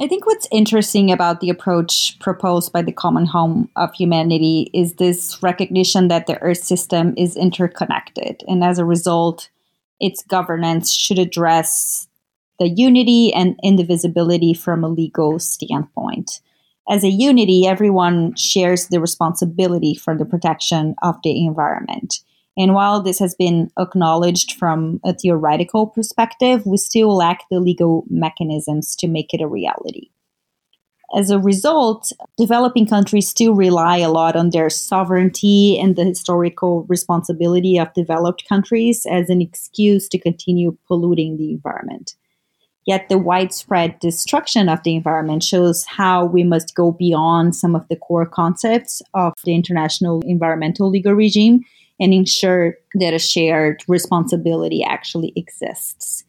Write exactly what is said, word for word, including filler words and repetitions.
I think what's interesting about the approach proposed by the Common Home of Humanity is this recognition that the Earth system is interconnected. And as a result, its governance should address the unity and indivisibility from a legal standpoint. As a unity, everyone shares the responsibility for the protection of the environment. And while this has been acknowledged from a theoretical perspective, we still lack the legal mechanisms to make it a reality. As a result, developing countries still rely a lot on their sovereignty and the historical responsibility of developed countries as an excuse to continue polluting the environment. Yet the widespread destruction of the environment shows how we must go beyond some of the core concepts of the international environmental legal regime and ensure that a shared responsibility actually exists.